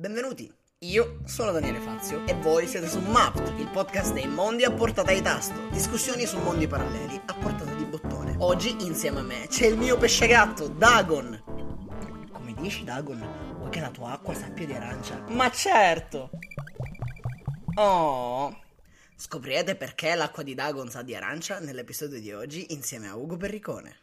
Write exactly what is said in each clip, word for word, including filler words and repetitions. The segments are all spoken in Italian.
Benvenuti, io sono Daniele Fazio e voi siete su M A P T, il podcast dei mondi a portata di tasto, discussioni su mondi paralleli a portata di bottone. Oggi insieme a me c'è il mio pescegatto, Dagon. Come dici, Dagon? Vuoi che la tua acqua sappia di arancia? Ma certo! Oh! Scoprirete perché l'acqua di Dagon sa di arancia nell'episodio di oggi insieme a Ugo Perricone.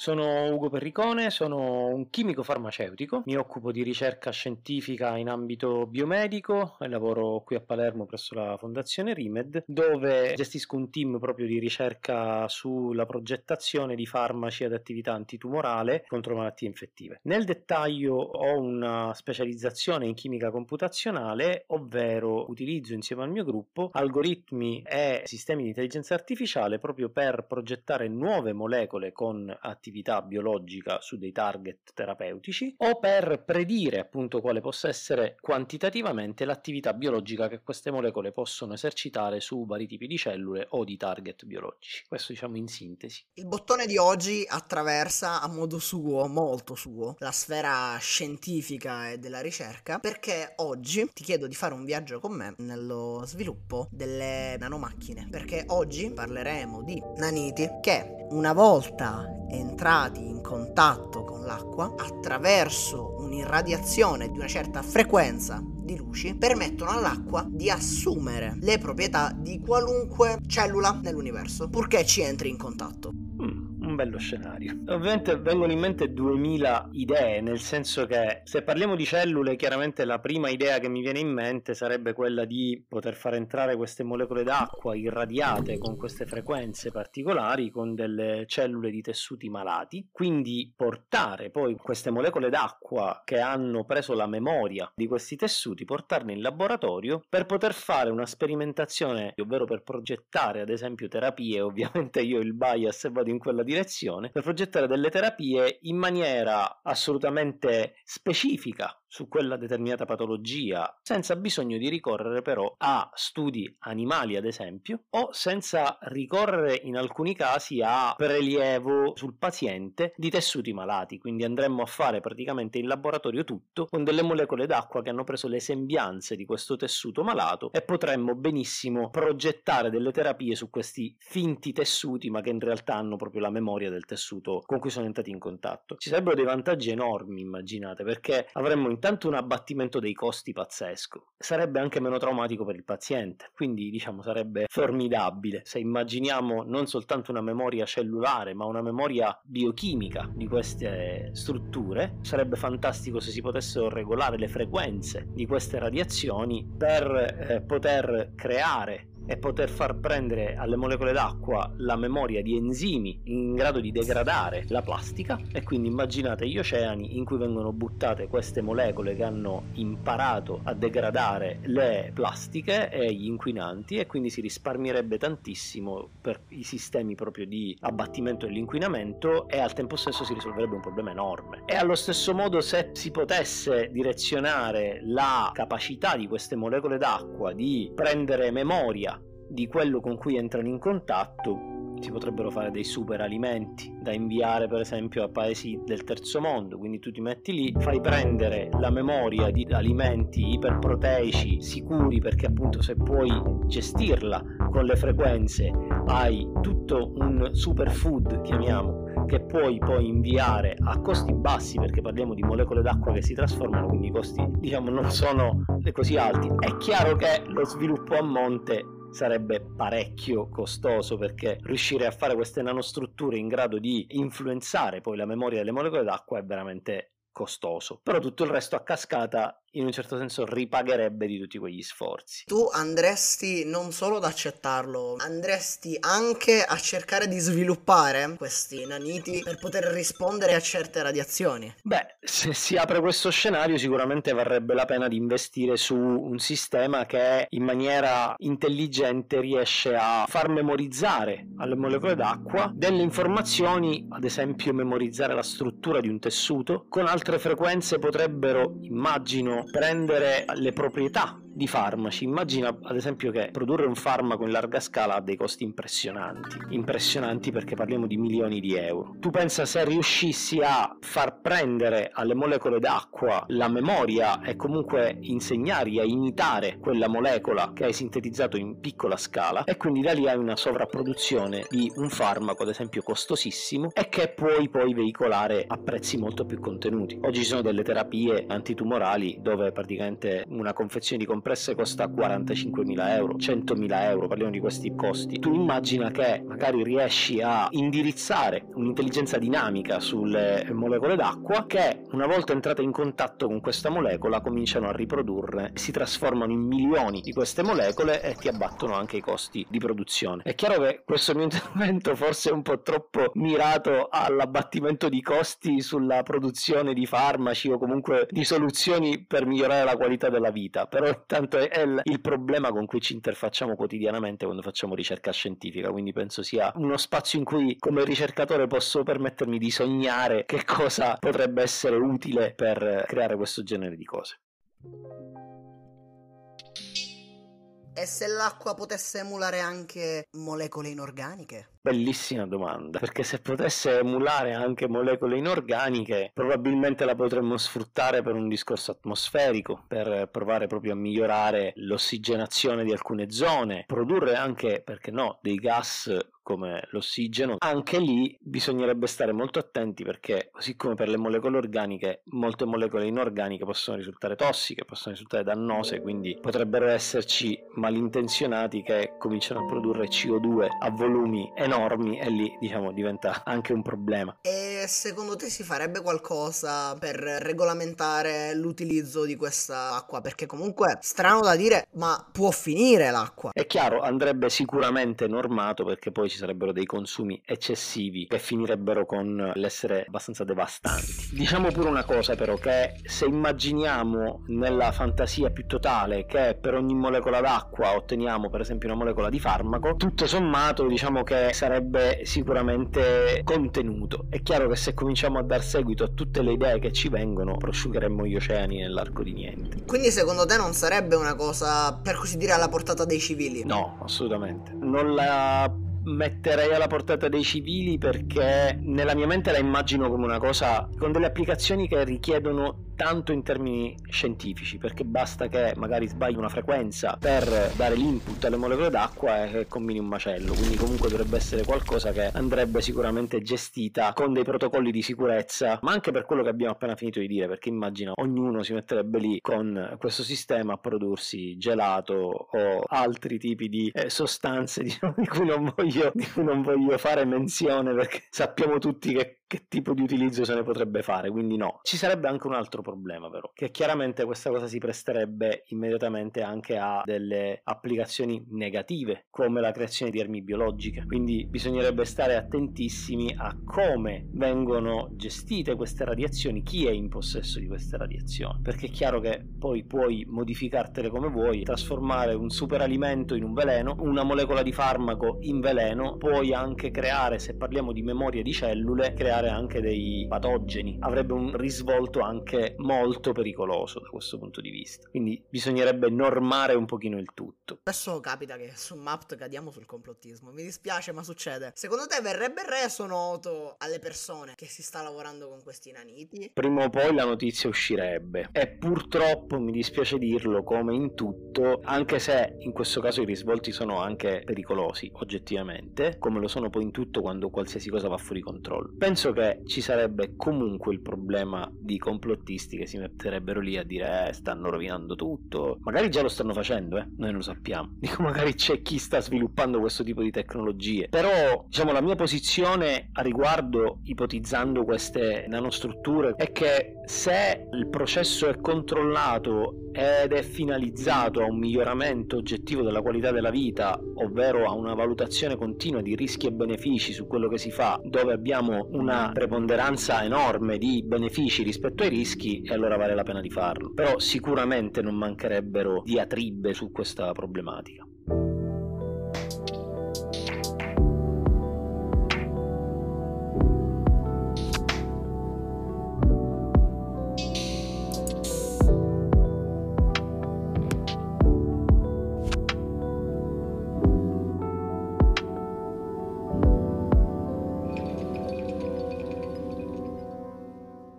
Sono Ugo Perricone, sono un chimico farmaceutico, mi occupo di ricerca scientifica in ambito biomedico e lavoro qui a Palermo presso la fondazione RIMED, dove gestisco un team proprio di ricerca sulla progettazione di farmaci ad attività antitumorale contro malattie infettive. Nel dettaglio ho una specializzazione in chimica computazionale, ovvero utilizzo insieme al mio gruppo algoritmi e sistemi di intelligenza artificiale proprio per progettare nuove molecole con attività attività biologica su dei target terapeutici o per predire appunto quale possa essere quantitativamente l'attività biologica che queste molecole possono esercitare su vari tipi di cellule o di target biologici. Questo diciamo in sintesi. Il bottone di oggi attraversa a modo suo, molto suo, la sfera scientifica e della ricerca, perché oggi ti chiedo di fare un viaggio con me nello sviluppo delle nanomacchine, perché oggi parleremo di naniti che una volta entrati in contatto con l'acqua attraverso un'irradiazione di una certa frequenza di luci permettono all'acqua di assumere le proprietà di qualunque cellula nell'universo purché ci entri in contatto. Bello scenario. Ovviamente vengono in mente duemila idee, nel senso che se parliamo di cellule chiaramente la prima idea che mi viene in mente sarebbe quella di poter far entrare queste molecole d'acqua irradiate con queste frequenze particolari con delle cellule di tessuti malati, quindi portare poi queste molecole d'acqua che hanno preso la memoria di questi tessuti, portarle in laboratorio per poter fare una sperimentazione, ovvero per progettare ad esempio terapie. Ovviamente io il bias vado in quella direzione, per progettare delle terapie in maniera assolutamente specifica su quella determinata patologia, senza bisogno di ricorrere però a studi animali ad esempio, o senza ricorrere in alcuni casi a prelievo sul paziente di tessuti malati. Quindi andremmo a fare praticamente in laboratorio tutto con delle molecole d'acqua che hanno preso le sembianze di questo tessuto malato e potremmo benissimo progettare delle terapie su questi finti tessuti, ma che in realtà hanno proprio la memoria del tessuto con cui sono entrati in contatto. Ci sarebbero dei vantaggi enormi, immaginate, perché avremmo intanto un abbattimento dei costi pazzesco, sarebbe anche meno traumatico per il paziente, quindi diciamo sarebbe formidabile se immaginiamo non soltanto una memoria cellulare ma una memoria biochimica di queste strutture. Sarebbe fantastico se si potessero regolare le frequenze di queste radiazioni per eh, poter creare e poter far prendere alle molecole d'acqua la memoria di enzimi in grado di degradare la plastica, e quindi immaginate gli oceani in cui vengono buttate queste molecole che hanno imparato a degradare le plastiche e gli inquinanti, e quindi si risparmierebbe tantissimo per i sistemi proprio di abbattimento dell'inquinamento e al tempo stesso si risolverebbe un problema enorme. E allo stesso modo, se si potesse direzionare la capacità di queste molecole d'acqua di prendere memoria di quello con cui entrano in contatto, si potrebbero fare dei super alimenti da inviare per esempio a paesi del terzo mondo. Quindi tu ti metti lì, fai prendere la memoria di alimenti iperproteici sicuri, perché appunto se puoi gestirla con le frequenze hai tutto un superfood, chiamiamo, che puoi poi inviare a costi bassi, perché parliamo di molecole d'acqua che si trasformano, quindi i costi diciamo non sono così alti. È chiaro che lo sviluppo a monte sarebbe parecchio costoso, perché riuscire a fare queste nanostrutture in grado di influenzare poi la memoria delle molecole d'acqua è veramente costoso, però tutto il resto a cascata in un certo senso ripagherebbe di tutti quegli sforzi. Tu andresti non solo ad accettarlo, andresti anche a cercare di sviluppare questi naniti per poter rispondere a certe radiazioni. Beh, se si apre questo scenario sicuramente varrebbe la pena di investire su un sistema che in maniera intelligente riesce a far memorizzare alle molecole d'acqua delle informazioni, ad esempio memorizzare la struttura di un tessuto. Con altre frequenze potrebbero, immagino, prendere le proprietà di farmaci. Immagina ad esempio che produrre un farmaco in larga scala ha dei costi impressionanti, impressionanti perché parliamo di milioni di euro. Tu pensa se riuscissi a far prendere alle molecole d'acqua la memoria e comunque insegnargli a imitare quella molecola che hai sintetizzato in piccola scala, e quindi da lì hai una sovrapproduzione di un farmaco ad esempio costosissimo e che puoi poi veicolare a prezzi molto più contenuti. Oggi ci sono delle terapie antitumorali dove praticamente una confezione di compresse costa quarantacinquemila euro, centomila euro, parliamo di questi costi. Tu immagina che magari riesci a indirizzare un'intelligenza dinamica sulle molecole d'acqua che, una volta entrate in contatto con questa molecola, cominciano a riprodurre, si trasformano in milioni di queste molecole e ti abbattono anche i costi di produzione. È chiaro che questo mio intervento forse è un po' troppo mirato all'abbattimento di costi sulla produzione di farmaci o comunque di soluzioni per migliorare la qualità della vita, però tanto è il problema con cui ci interfacciamo quotidianamente quando facciamo ricerca scientifica, quindi penso sia uno spazio in cui come ricercatore posso permettermi di sognare che cosa potrebbe essere utile per creare questo genere di cose. E se l'acqua potesse emulare anche molecole inorganiche? Bellissima domanda, perché se potesse emulare anche molecole inorganiche probabilmente la potremmo sfruttare per un discorso atmosferico, per provare proprio a migliorare l'ossigenazione di alcune zone, produrre anche, perché no, dei gas come l'ossigeno. Anche lì bisognerebbe stare molto attenti perché così come per le molecole organiche, molte molecole inorganiche possono risultare tossiche, possono risultare dannose, quindi potrebbero esserci malintenzionati che cominciano a produrre C O due a volumi enormi e lì diciamo diventa anche un problema. E secondo te si farebbe qualcosa per regolamentare l'utilizzo di questa acqua? Perché comunque strano da dire, ma può finire l'acqua. È chiaro, andrebbe sicuramente normato perché poi ci sarebbero dei consumi eccessivi che finirebbero con l'essere abbastanza devastanti. Diciamo pure una cosa però, che se immaginiamo nella fantasia più totale che per ogni molecola d'acqua otteniamo per esempio una molecola di farmaco, tutto sommato diciamo che sarebbe sicuramente contenuto. È chiaro che se cominciamo a dar seguito a tutte le idee che ci vengono prosciugheremmo gli oceani nell'arco di niente. Quindi secondo te non sarebbe una cosa per così dire alla portata dei civili? No, assolutamente non la metterei alla portata dei civili, perché nella mia mente la immagino come una cosa con delle applicazioni che richiedono tanto in termini scientifici, perché basta che magari sbagli una frequenza per dare l'input alle molecole d'acqua e che combini un macello, quindi comunque dovrebbe essere qualcosa che andrebbe sicuramente gestita con dei protocolli di sicurezza, ma anche per quello che abbiamo appena finito di dire, perché immagino ognuno si metterebbe lì con questo sistema a prodursi gelato o altri tipi di eh, sostanze diciamo, di cui non voglio, di cui non voglio fare menzione perché sappiamo tutti che che tipo di utilizzo se ne potrebbe fare, quindi no. Ci sarebbe anche un altro problema però, che chiaramente questa cosa si presterebbe immediatamente anche a delle applicazioni negative, come la creazione di armi biologiche, quindi bisognerebbe stare attentissimi a come vengono gestite queste radiazioni, chi è in possesso di queste radiazioni, perché è chiaro che poi puoi modificartele come vuoi, trasformare un superalimento in un veleno, una molecola di farmaco in veleno, puoi anche creare, se parliamo di memoria di cellule, creare anche dei patogeni, avrebbe un risvolto anche molto pericoloso da questo punto di vista, quindi bisognerebbe normare un pochino il tutto. Adesso capita che su M A P T cadiamo sul complottismo, mi dispiace ma succede. Secondo te verrebbe reso noto alle persone che si sta lavorando con questi naniti? Prima o poi la notizia uscirebbe e purtroppo mi dispiace dirlo, come in tutto, anche se in questo caso i risvolti sono anche pericolosi oggettivamente, come lo sono poi in tutto quando qualsiasi cosa va fuori controllo. Penso penso che ci sarebbe comunque il problema di complottisti che si metterebbero lì a dire eh, stanno rovinando tutto, magari già lo stanno facendo, eh? Noi non lo sappiamo, dico magari c'è chi sta sviluppando questo tipo di tecnologie, però diciamo la mia posizione a riguardo ipotizzando queste nanostrutture è che se il processo è controllato ed è finalizzato a un miglioramento oggettivo della qualità della vita, ovvero a una valutazione continua di rischi e benefici su quello che si fa, dove abbiamo una preponderanza enorme di benefici rispetto ai rischi, e allora vale la pena di farlo. Però sicuramente non mancherebbero diatribe su questa problematica.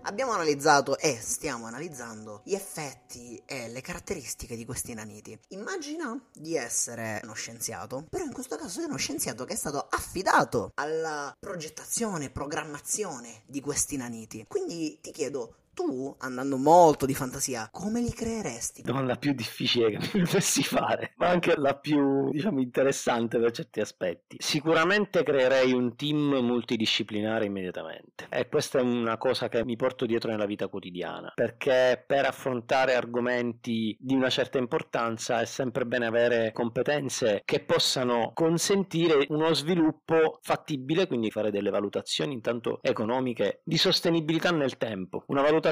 Abbiamo analizzato e stiamo analizzando gli effetti e le caratteristiche di questi naniti. Immagina di essere uno scienziato, però in questo caso sei uno scienziato che è stato affidato alla progettazione, programmazione di questi naniti. Quindi ti chiedo, tu, andando molto di fantasia, come li creeresti? Domanda più difficile che mi dovessi fare, ma anche la più, diciamo, interessante per certi aspetti. Sicuramente creerei un team multidisciplinare immediatamente, e questa è una cosa che mi porto dietro nella vita quotidiana, perché per affrontare argomenti di una certa importanza è sempre bene avere competenze che possano consentire uno sviluppo fattibile, quindi fare delle valutazioni intanto economiche di sostenibilità nel tempo, una valutazione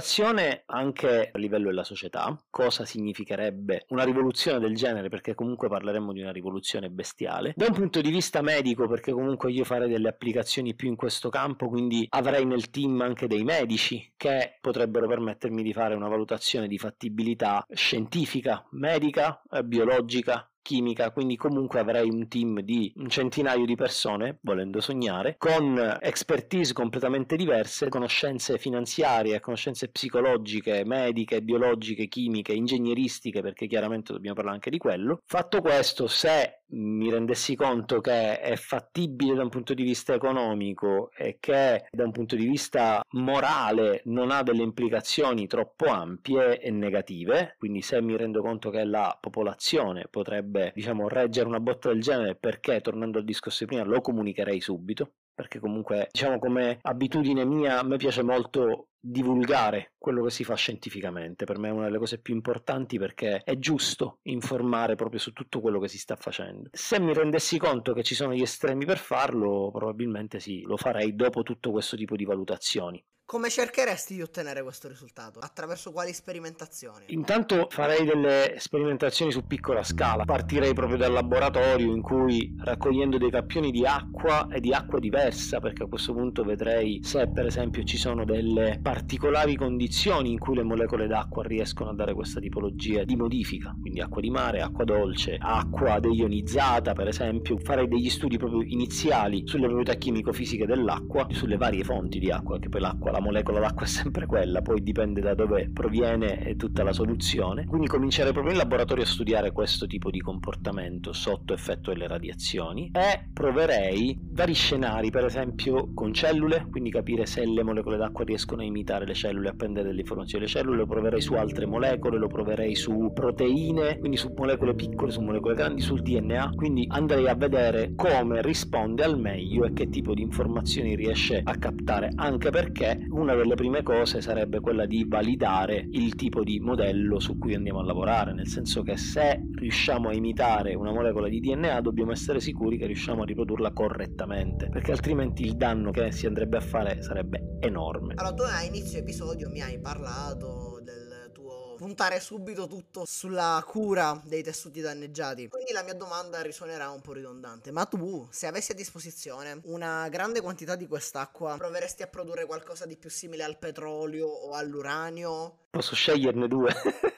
anche a livello della società, cosa significherebbe una rivoluzione del genere, perché comunque parleremmo di una rivoluzione bestiale, da un punto di vista medico, perché comunque io farei delle applicazioni più in questo campo, quindi avrei nel team anche dei medici che potrebbero permettermi di fare una valutazione di fattibilità scientifica, medica, biologica, chimica, quindi comunque avrei un team di un centinaio di persone, volendo sognare, con expertise completamente diverse, conoscenze finanziarie, conoscenze psicologiche, mediche, biologiche, chimiche, ingegneristiche, perché chiaramente dobbiamo parlare anche di quello. Fatto questo, se mi rendessi conto che è fattibile da un punto di vista economico e che da un punto di vista morale non ha delle implicazioni troppo ampie e negative, quindi se mi rendo conto che la popolazione potrebbe, diciamo, reggere una botta del genere, perché, tornando al discorso di prima, lo comunicherei subito, perché comunque, diciamo, come abitudine mia, a me piace molto divulgare quello che si fa scientificamente. Per me è una delle cose più importanti, perché è giusto informare proprio su tutto quello che si sta facendo. Se mi rendessi conto che ci sono gli estremi per farlo, probabilmente sì, lo farei dopo tutto questo tipo di valutazioni. Come cercheresti di ottenere questo risultato? Attraverso quali sperimentazioni? Intanto farei delle sperimentazioni su piccola scala. Partirei proprio dal laboratorio, in cui, raccogliendo dei campioni di acqua e di acqua diversa, perché a questo punto vedrei se per esempio ci sono delle particolari condizioni in cui le molecole d'acqua riescono a dare questa tipologia di modifica, quindi acqua di mare, acqua dolce, acqua deionizzata per esempio. Farei degli studi proprio iniziali sulle proprietà chimico-fisiche dell'acqua, sulle varie fonti di acqua, che poi l'acqua, la molecola d'acqua è sempre quella, poi dipende da dove proviene tutta la soluzione. Quindi cominciare proprio in laboratorio a studiare questo tipo di comportamento sotto effetto delle radiazioni, e proverei vari scenari, per esempio con cellule, quindi capire se le molecole d'acqua riescono a imitare le cellule, a prendere delle informazioni delle cellule. Lo proverei su altre molecole, lo proverei su proteine, quindi su molecole piccole, su molecole grandi, sul D N A, quindi andrei a vedere come risponde al meglio e che tipo di informazioni riesce a captare, anche perché una delle prime cose sarebbe quella di validare il tipo di modello su cui andiamo a lavorare, nel senso che se riusciamo a imitare una molecola di D N A dobbiamo essere sicuri che riusciamo a riprodurla correttamente, perché altrimenti il danno che si andrebbe a fare sarebbe enorme. Allora, tu a inizio episodio mi hai parlato del tuo puntare subito tutto sulla cura dei tessuti danneggiati, quindi la mia domanda risuonerà un po' ridondante, ma tu, se avessi a disposizione una grande quantità di quest'acqua, proveresti a produrre qualcosa di più simile al petrolio o all'uranio? Posso sceglierne due,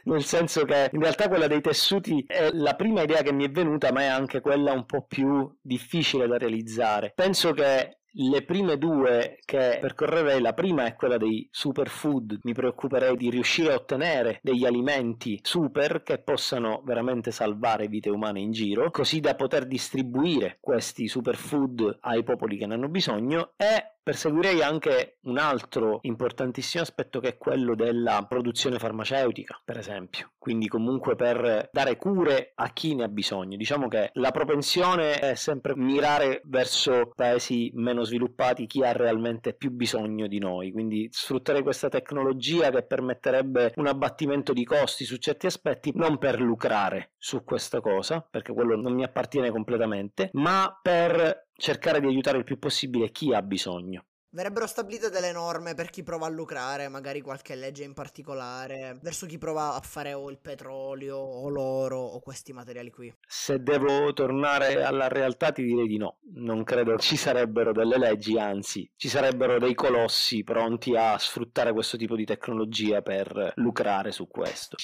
nel senso che in realtà quella dei tessuti è la prima idea che mi è venuta, ma è anche quella un po' più difficile da realizzare. Penso che le prime due che percorrerei, la prima è quella dei superfood, mi preoccuperei di riuscire a ottenere degli alimenti super che possano veramente salvare vite umane in giro, così da poter distribuire questi superfood ai popoli che ne hanno bisogno, e Perseguirei anche un altro importantissimo aspetto, che è quello della produzione farmaceutica, per esempio, quindi comunque per dare cure a chi ne ha bisogno. Diciamo che la propensione è sempre mirare verso paesi meno sviluppati, chi ha realmente più bisogno di noi, quindi sfruttare questa tecnologia che permetterebbe un abbattimento di costi su certi aspetti, non per lucrare su questa cosa, perché quello non mi appartiene completamente, ma per cercare di aiutare il più possibile chi ha bisogno. Verrebbero stabilite delle norme per chi prova a lucrare, magari qualche legge in particolare, verso chi prova a fare o il petrolio o l'oro o questi materiali qui? Se devo tornare alla realtà ti direi di no, non credo ci sarebbero delle leggi, anzi ci sarebbero dei colossi pronti a sfruttare questo tipo di tecnologia per lucrare su questo.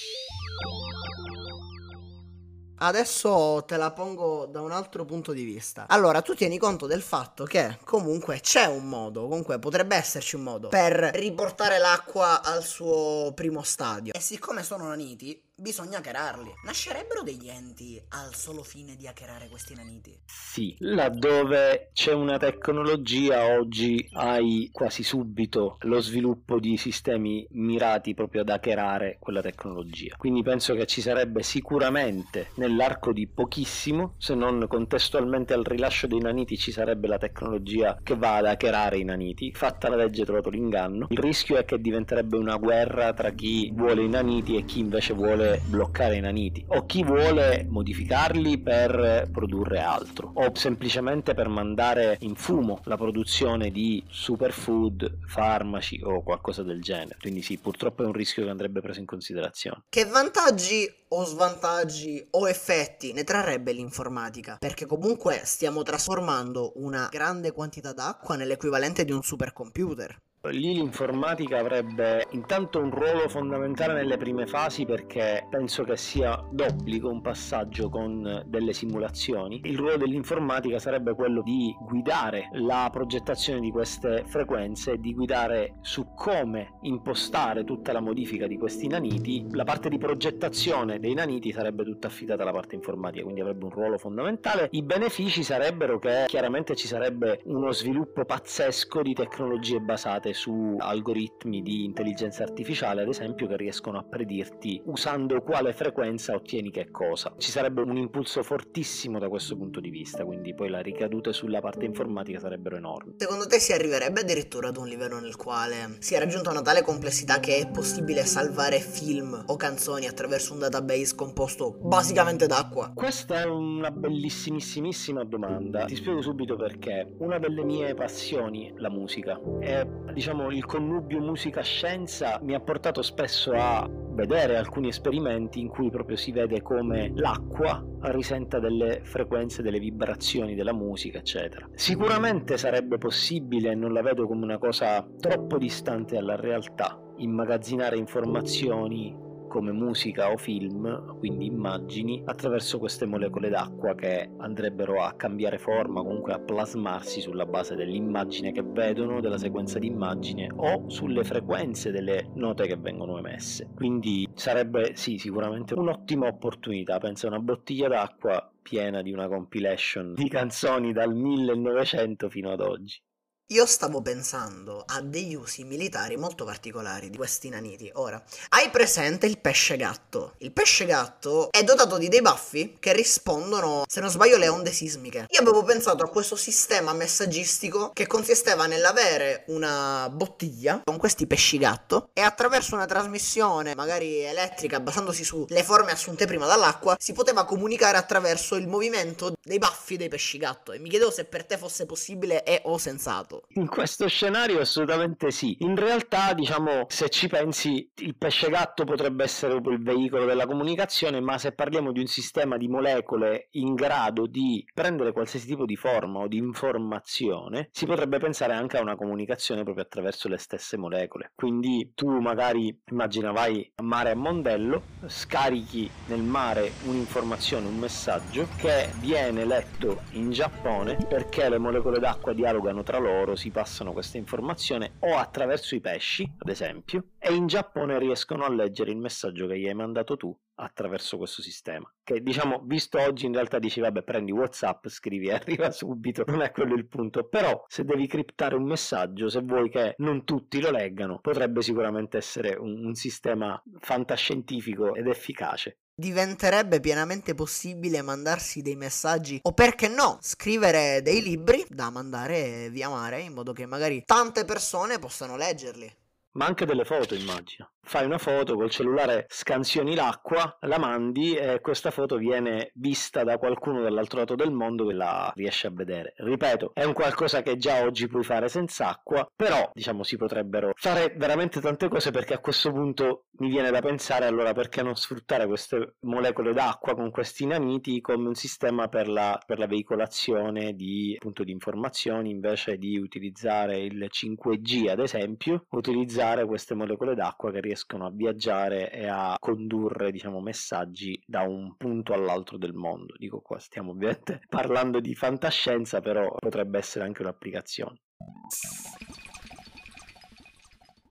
Adesso te la pongo da un altro punto di vista. Allora, tu tieni conto del fatto che comunque c'è un modo, comunque potrebbe esserci un modo per riportare l'acqua al suo primo stadio, e siccome sono naniti bisogna hackerarli. Nascerebbero degli enti al solo fine di hackerare questi naniti? Sì, laddove c'è una tecnologia oggi hai quasi subito lo sviluppo di sistemi mirati proprio ad hackerare quella tecnologia, quindi penso che ci sarebbe sicuramente nell'arco di pochissimo, se non contestualmente al rilascio dei naniti, ci sarebbe la tecnologia che va ad hackerare i naniti. Fatta la legge, trovato l'inganno. Il rischio è che diventerebbe una guerra tra chi vuole i naniti e chi invece vuole bloccare i naniti, o chi vuole modificarli per produrre altro, o semplicemente per mandare in fumo la produzione di superfood, farmaci o qualcosa del genere. Quindi sì, purtroppo è un rischio che andrebbe preso in considerazione. Che vantaggi o svantaggi o effetti ne trarrebbe l'informatica? Perché comunque stiamo trasformando una grande quantità d'acqua nell'equivalente di un supercomputer. Lì l'informatica avrebbe intanto un ruolo fondamentale nelle prime fasi, perché penso che sia d'obbligo un passaggio con delle simulazioni. Il ruolo dell'informatica sarebbe quello di guidare la progettazione di queste frequenze, di guidare su come impostare tutta la modifica di questi naniti. La parte di progettazione dei naniti sarebbe tutta affidata alla parte informatica, quindi avrebbe un ruolo fondamentale. I benefici sarebbero che chiaramente ci sarebbe uno sviluppo pazzesco di tecnologie basate su algoritmi di intelligenza artificiale, ad esempio, che riescono a predirti usando quale frequenza ottieni che cosa. Ci sarebbe un impulso fortissimo da questo punto di vista, quindi poi le ricadute sulla parte informatica sarebbero enormi. Secondo te si arriverebbe addirittura ad un livello nel quale si è raggiunta una tale complessità che è possibile salvare film o canzoni attraverso un database composto basicamente d'acqua? Questa è una bellissimissima domanda. Ti spiego subito perché. Una delle mie passioni, la musica, è, diciamo, il connubio musica-scienza mi ha portato spesso a vedere alcuni esperimenti in cui proprio si vede come l'acqua risenta delle frequenze, delle vibrazioni della musica, eccetera. Sicuramente sarebbe possibile, non la vedo come una cosa troppo distante dalla realtà, immagazzinare informazioni come musica o film, quindi immagini, attraverso queste molecole d'acqua che andrebbero a cambiare forma, comunque a plasmarsi sulla base dell'immagine che vedono, della sequenza di immagine o sulle frequenze delle note che vengono emesse. Quindi sarebbe sì, sicuramente un'ottima opportunità. Pensa a una bottiglia d'acqua piena di una compilation di canzoni dal millenovecento fino ad oggi. Io stavo pensando a degli usi militari molto particolari di questi naniti. Ora, hai presente il pesce gatto? Il pesce gatto è dotato di dei baffi che rispondono, se non sbaglio, alle onde sismiche. Io avevo pensato a questo sistema messaggistico che consisteva nell'avere una bottiglia con questi pesci gatto e attraverso una trasmissione magari elettrica, basandosi sulle forme assunte prima dall'acqua, si poteva comunicare attraverso il movimento dei baffi dei pesci gatto. E mi chiedevo se per te fosse possibile e o sensato. In questo scenario assolutamente sì. In realtà, diciamo, se ci pensi, il pesce gatto potrebbe essere il veicolo della comunicazione, ma se parliamo di un sistema di molecole in grado di prendere qualsiasi tipo di forma o di informazione, si potrebbe pensare anche a una comunicazione proprio attraverso le stesse molecole. Quindi tu magari, immagina, vai a mare a Mondello, scarichi nel mare un'informazione, un messaggio che viene letto in Giappone perché le molecole d'acqua dialogano tra loro loro si passano questa informazione o attraverso i pesci, ad esempio, e in Giappone riescono a leggere il messaggio che gli hai mandato tu attraverso questo sistema, che diciamo visto oggi in realtà dici vabbè prendi WhatsApp, scrivi e arriva subito, non è quello il punto, però se devi criptare un messaggio, se vuoi che non tutti lo leggano, potrebbe sicuramente essere un, un sistema fantascientifico ed efficace. Diventerebbe pienamente possibile mandarsi dei messaggi o, perché no, scrivere dei libri da mandare via mare in modo che magari tante persone possano leggerli. Ma anche delle foto, immagino. Fai una foto col cellulare, scansioni l'acqua, la mandi e questa foto viene vista da qualcuno dall'altro lato del mondo che la riesce a vedere. Ripeto, è un qualcosa che già oggi puoi fare senza acqua, però diciamo si potrebbero fare veramente tante cose, perché a questo punto mi viene da pensare allora perché non sfruttare queste molecole d'acqua con questi naniti come un sistema per la, per la veicolazione di, appunto, di informazioni, invece di utilizzare il cinque G ad esempio, utilizzare queste molecole d'acqua che riescono riescono a viaggiare e a condurre, diciamo, messaggi da un punto all'altro del mondo. Dico, qua stiamo ovviamente parlando di fantascienza, però potrebbe essere anche un'applicazione.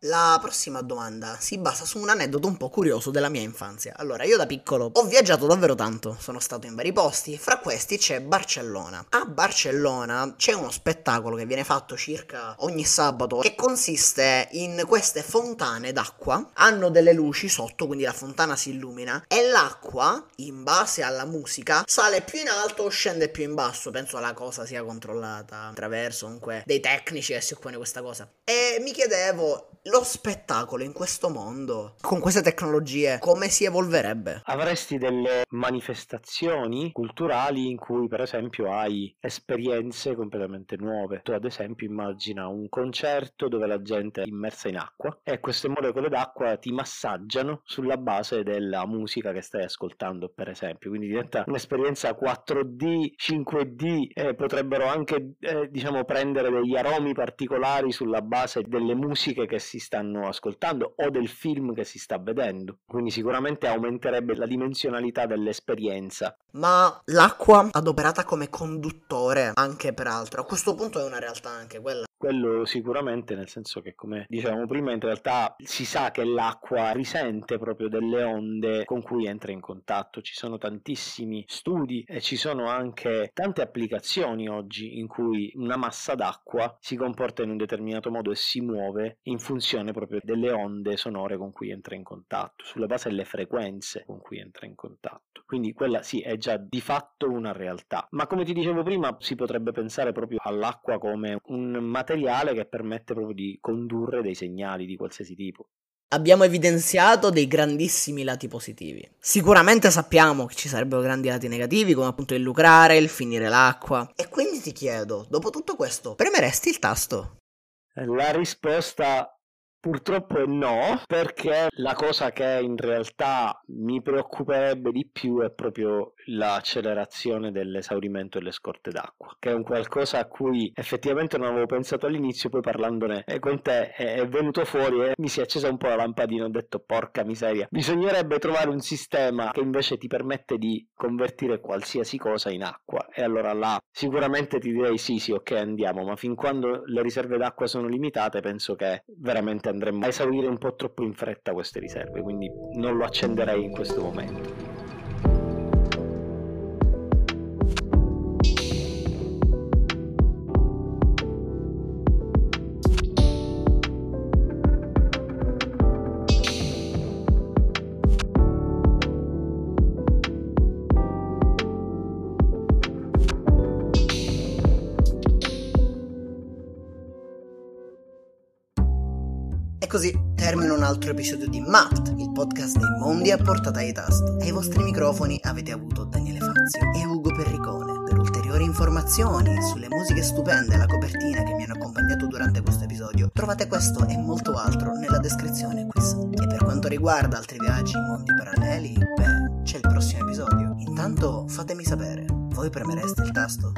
La prossima domanda si basa su un aneddoto un po' curioso della mia infanzia. Allora, io da piccolo ho viaggiato davvero tanto, sono stato in vari posti, fra questi c'è Barcellona. A Barcellona c'è uno spettacolo che viene fatto circa ogni sabato, che consiste in queste fontane d'acqua, hanno delle luci sotto, quindi la fontana si illumina, e l'acqua, in base alla musica, sale più in alto o scende più in basso, penso la cosa sia controllata attraverso comunque dei tecnici che si occupano di questa cosa. E mi chiedevo, lo spettacolo in questo mondo, con queste tecnologie, come si evolverebbe? Avresti delle manifestazioni culturali in cui per esempio hai esperienze completamente nuove. Tu ad esempio immagina un concerto dove la gente è immersa in acqua e queste molecole d'acqua ti massaggiano sulla base della musica che stai ascoltando, per esempio. Quindi diventa un'esperienza quattro D, cinque D, eh, potrebbero anche eh, diciamo prendere degli aromi particolari sulla base delle musiche che si stanno ascoltando o del film che si sta vedendo, quindi sicuramente aumenterebbe la dimensionalità dell'esperienza. Ma l'acqua adoperata come conduttore anche peraltro, a questo punto è una realtà anche quella. Quello sicuramente, nel senso che, come dicevamo prima, in realtà si sa che l'acqua risente proprio delle onde con cui entra in contatto. Ci sono tantissimi studi e ci sono anche tante applicazioni oggi in cui una massa d'acqua si comporta in un determinato modo e si muove in funzione proprio delle onde sonore con cui entra in contatto, sulla base delle frequenze con cui entra in contatto. Quindi quella sì è già di fatto una realtà, ma come ti dicevo prima si potrebbe pensare proprio all'acqua come un materiale che permette proprio di condurre dei segnali di qualsiasi tipo. Abbiamo evidenziato dei grandissimi lati positivi. Sicuramente sappiamo che ci sarebbero grandi lati negativi, come appunto il lucrare, il finire l'acqua. E quindi ti chiedo, dopo tutto questo, premeresti il tasto? La risposta purtroppo è no, perché la cosa che in realtà mi preoccuperebbe di più è proprio l'accelerazione dell'esaurimento delle scorte d'acqua, che è un qualcosa a cui effettivamente non avevo pensato all'inizio, poi parlandone con te è venuto fuori e mi si è accesa un po' la lampadina, ho detto porca miseria, bisognerebbe trovare un sistema che invece ti permette di convertire qualsiasi cosa in acqua, e allora là sicuramente ti direi sì sì ok andiamo, ma fin quando le riserve d'acqua sono limitate penso che veramente andremmo a esaurire un po' troppo in fretta queste riserve, quindi non lo accenderei in questo momento. Così termina un altro episodio di M A P T, il podcast dei mondi a portata di tasto. Ai vostri microfoni avete avuto Daniele Fazio e Ugo Perricone. Per ulteriori informazioni sulle musiche stupende e la copertina che mi hanno accompagnato durante questo episodio, trovate questo e molto altro nella descrizione qui sotto. E per quanto riguarda altri viaggi in mondi paralleli, beh, c'è il prossimo episodio. Intanto fatemi sapere, voi premereste il tasto?